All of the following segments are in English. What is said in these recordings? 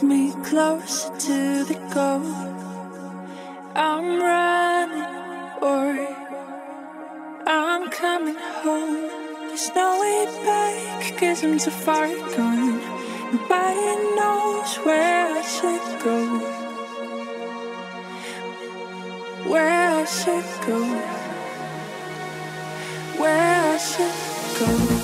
brings me closer to the goal. I'm running or I'm coming home. There's no way back, 'cause I'm too far gone. Nobody knows where I should go, where I should go, where I should go.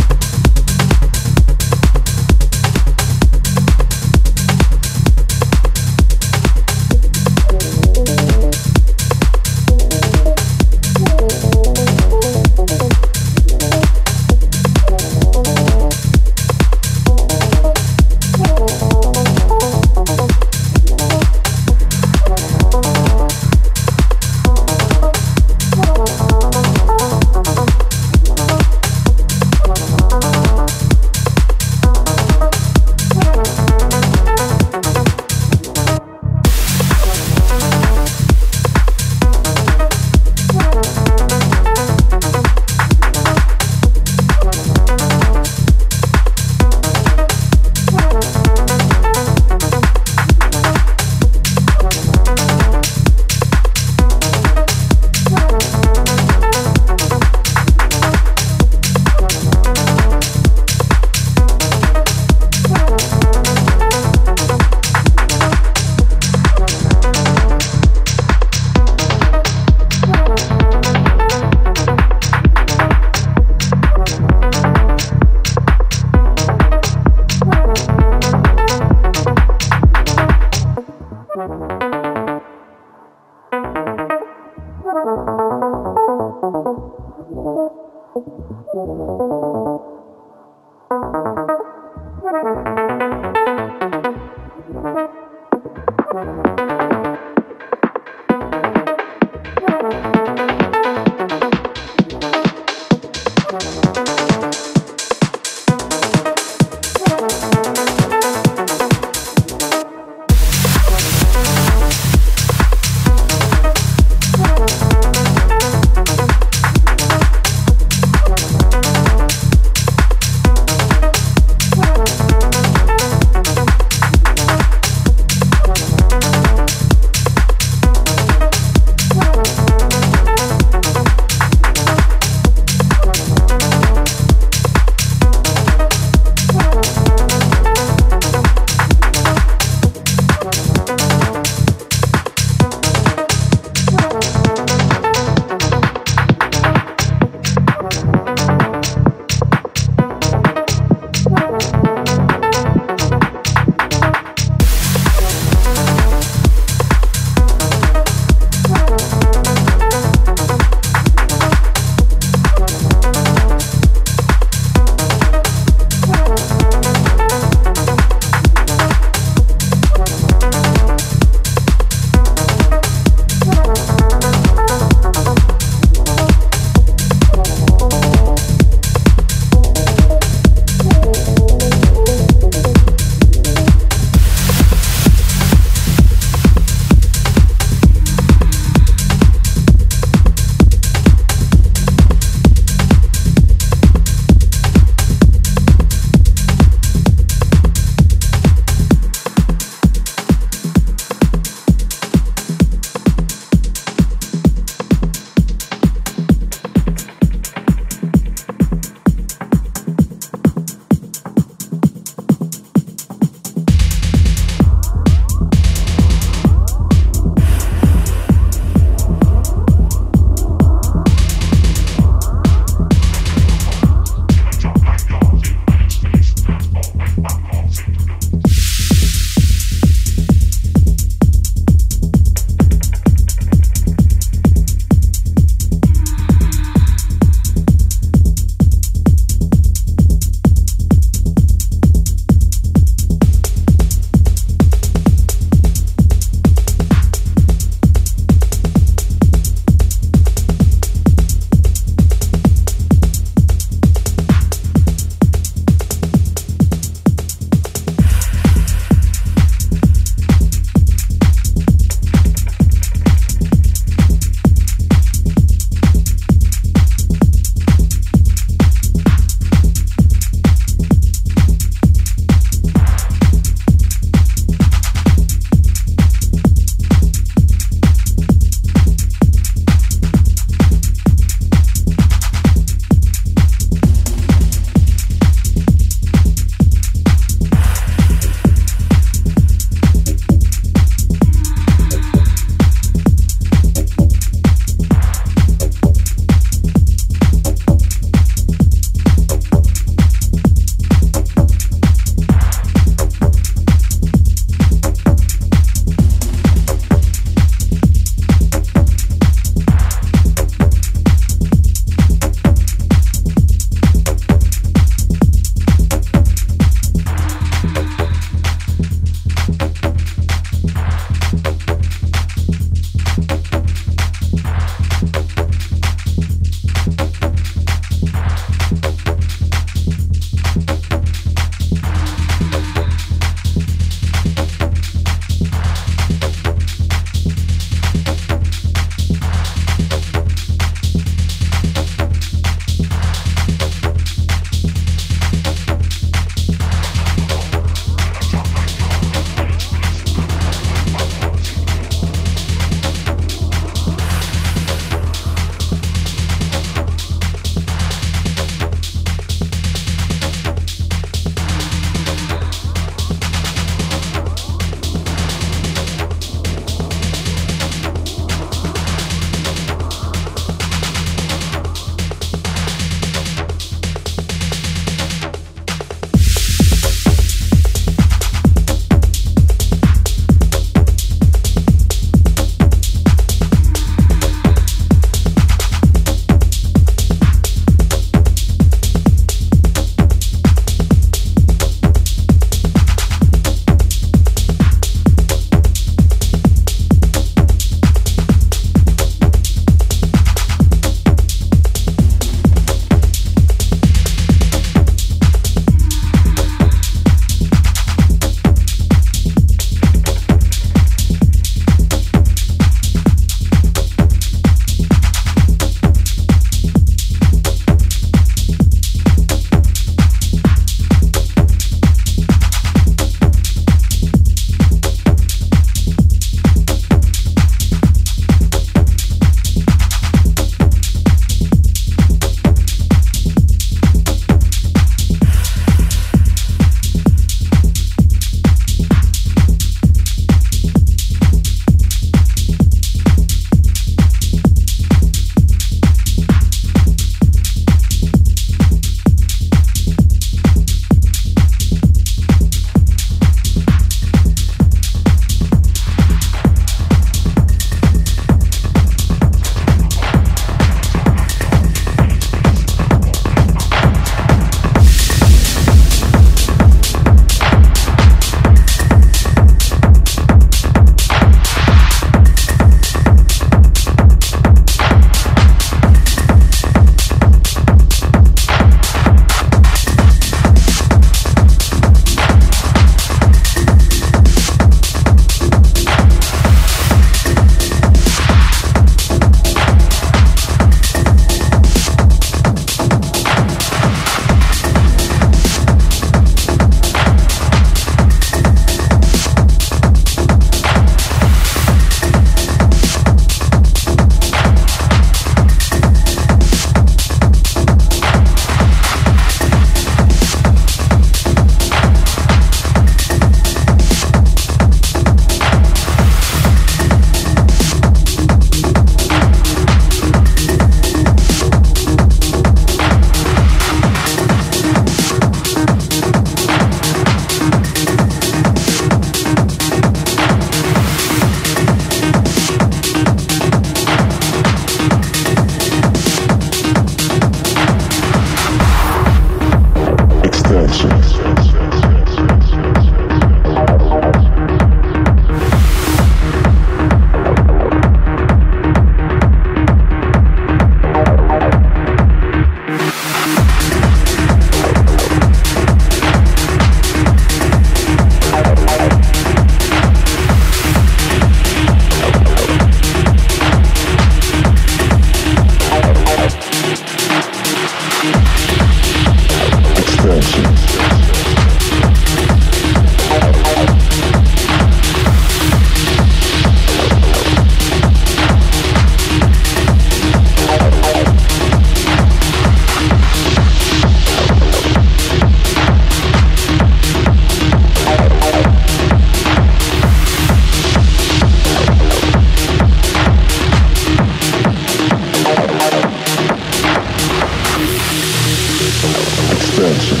scorso. Extension.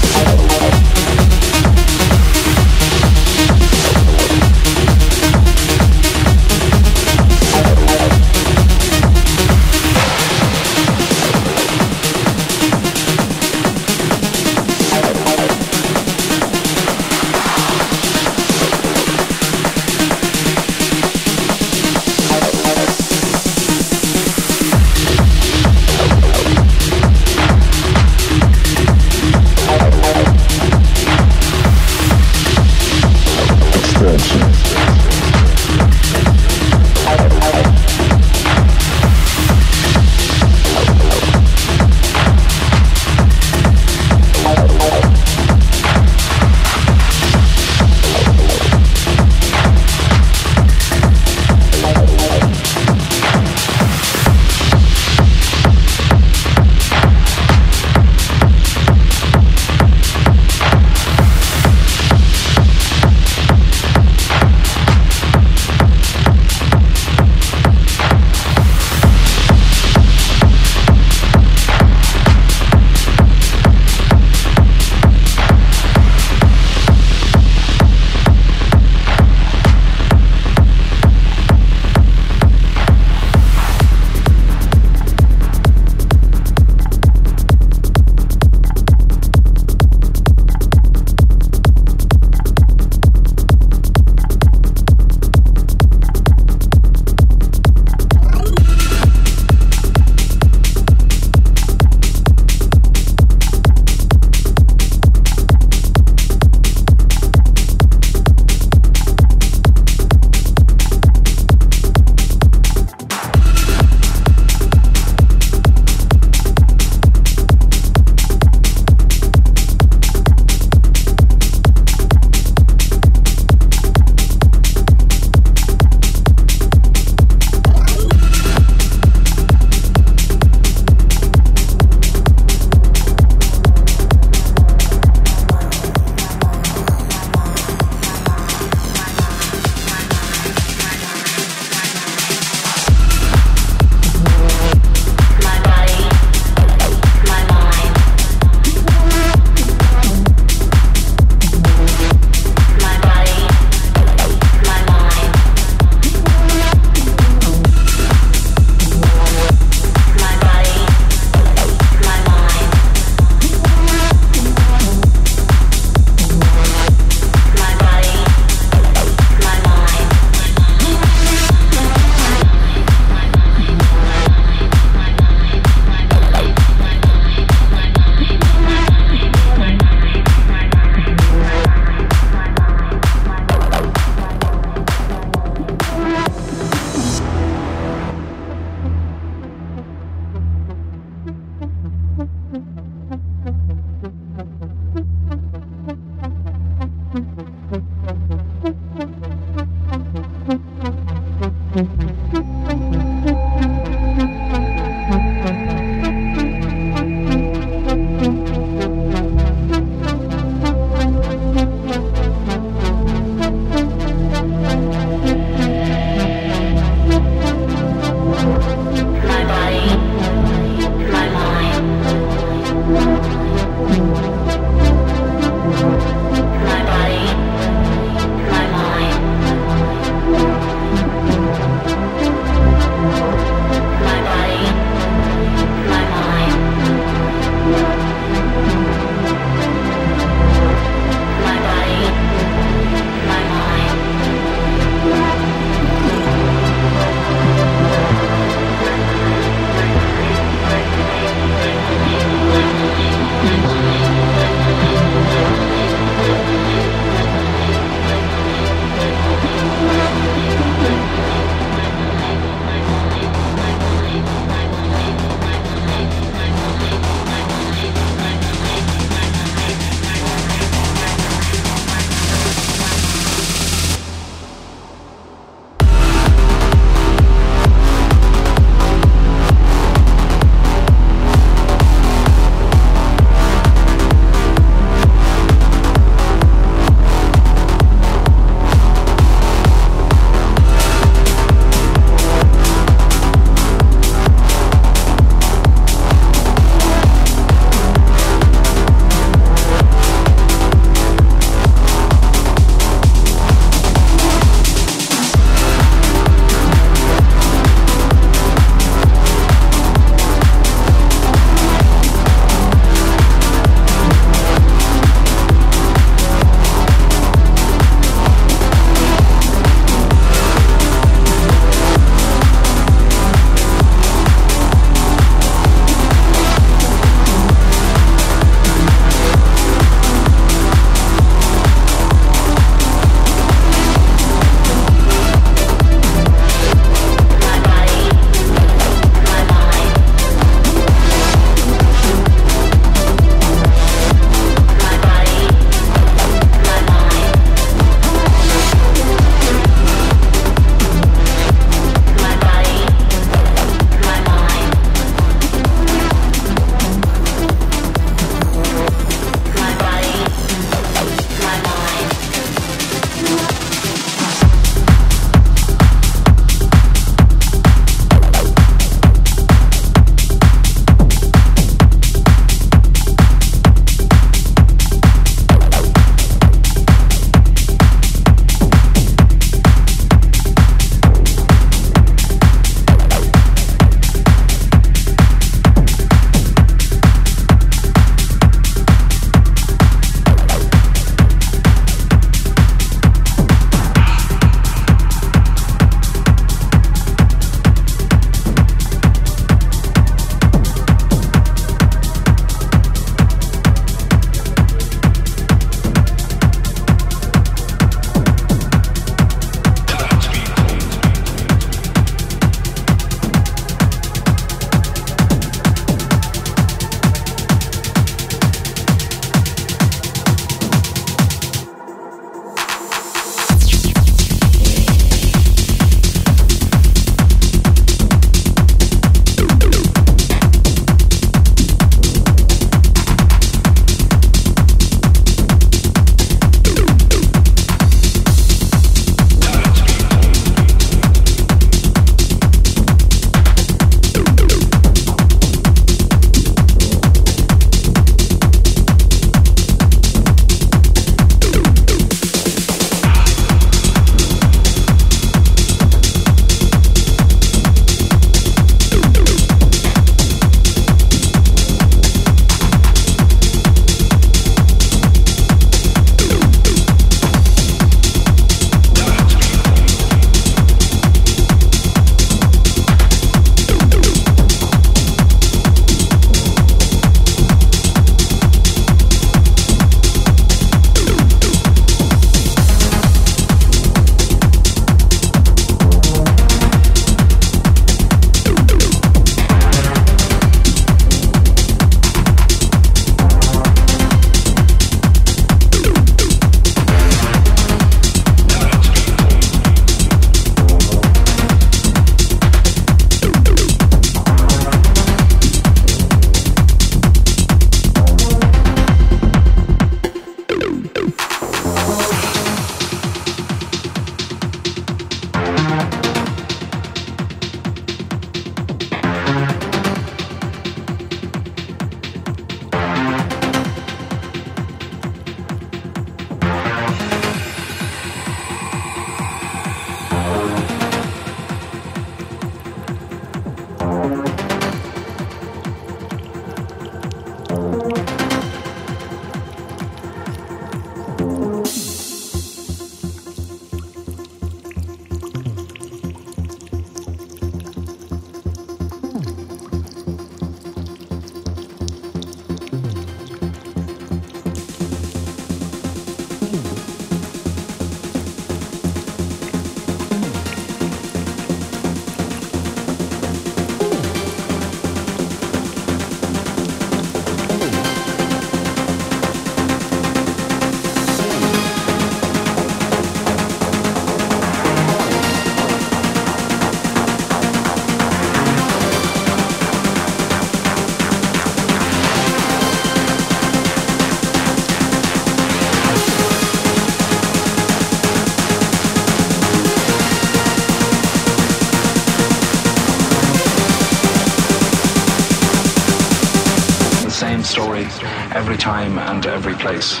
every time and every place.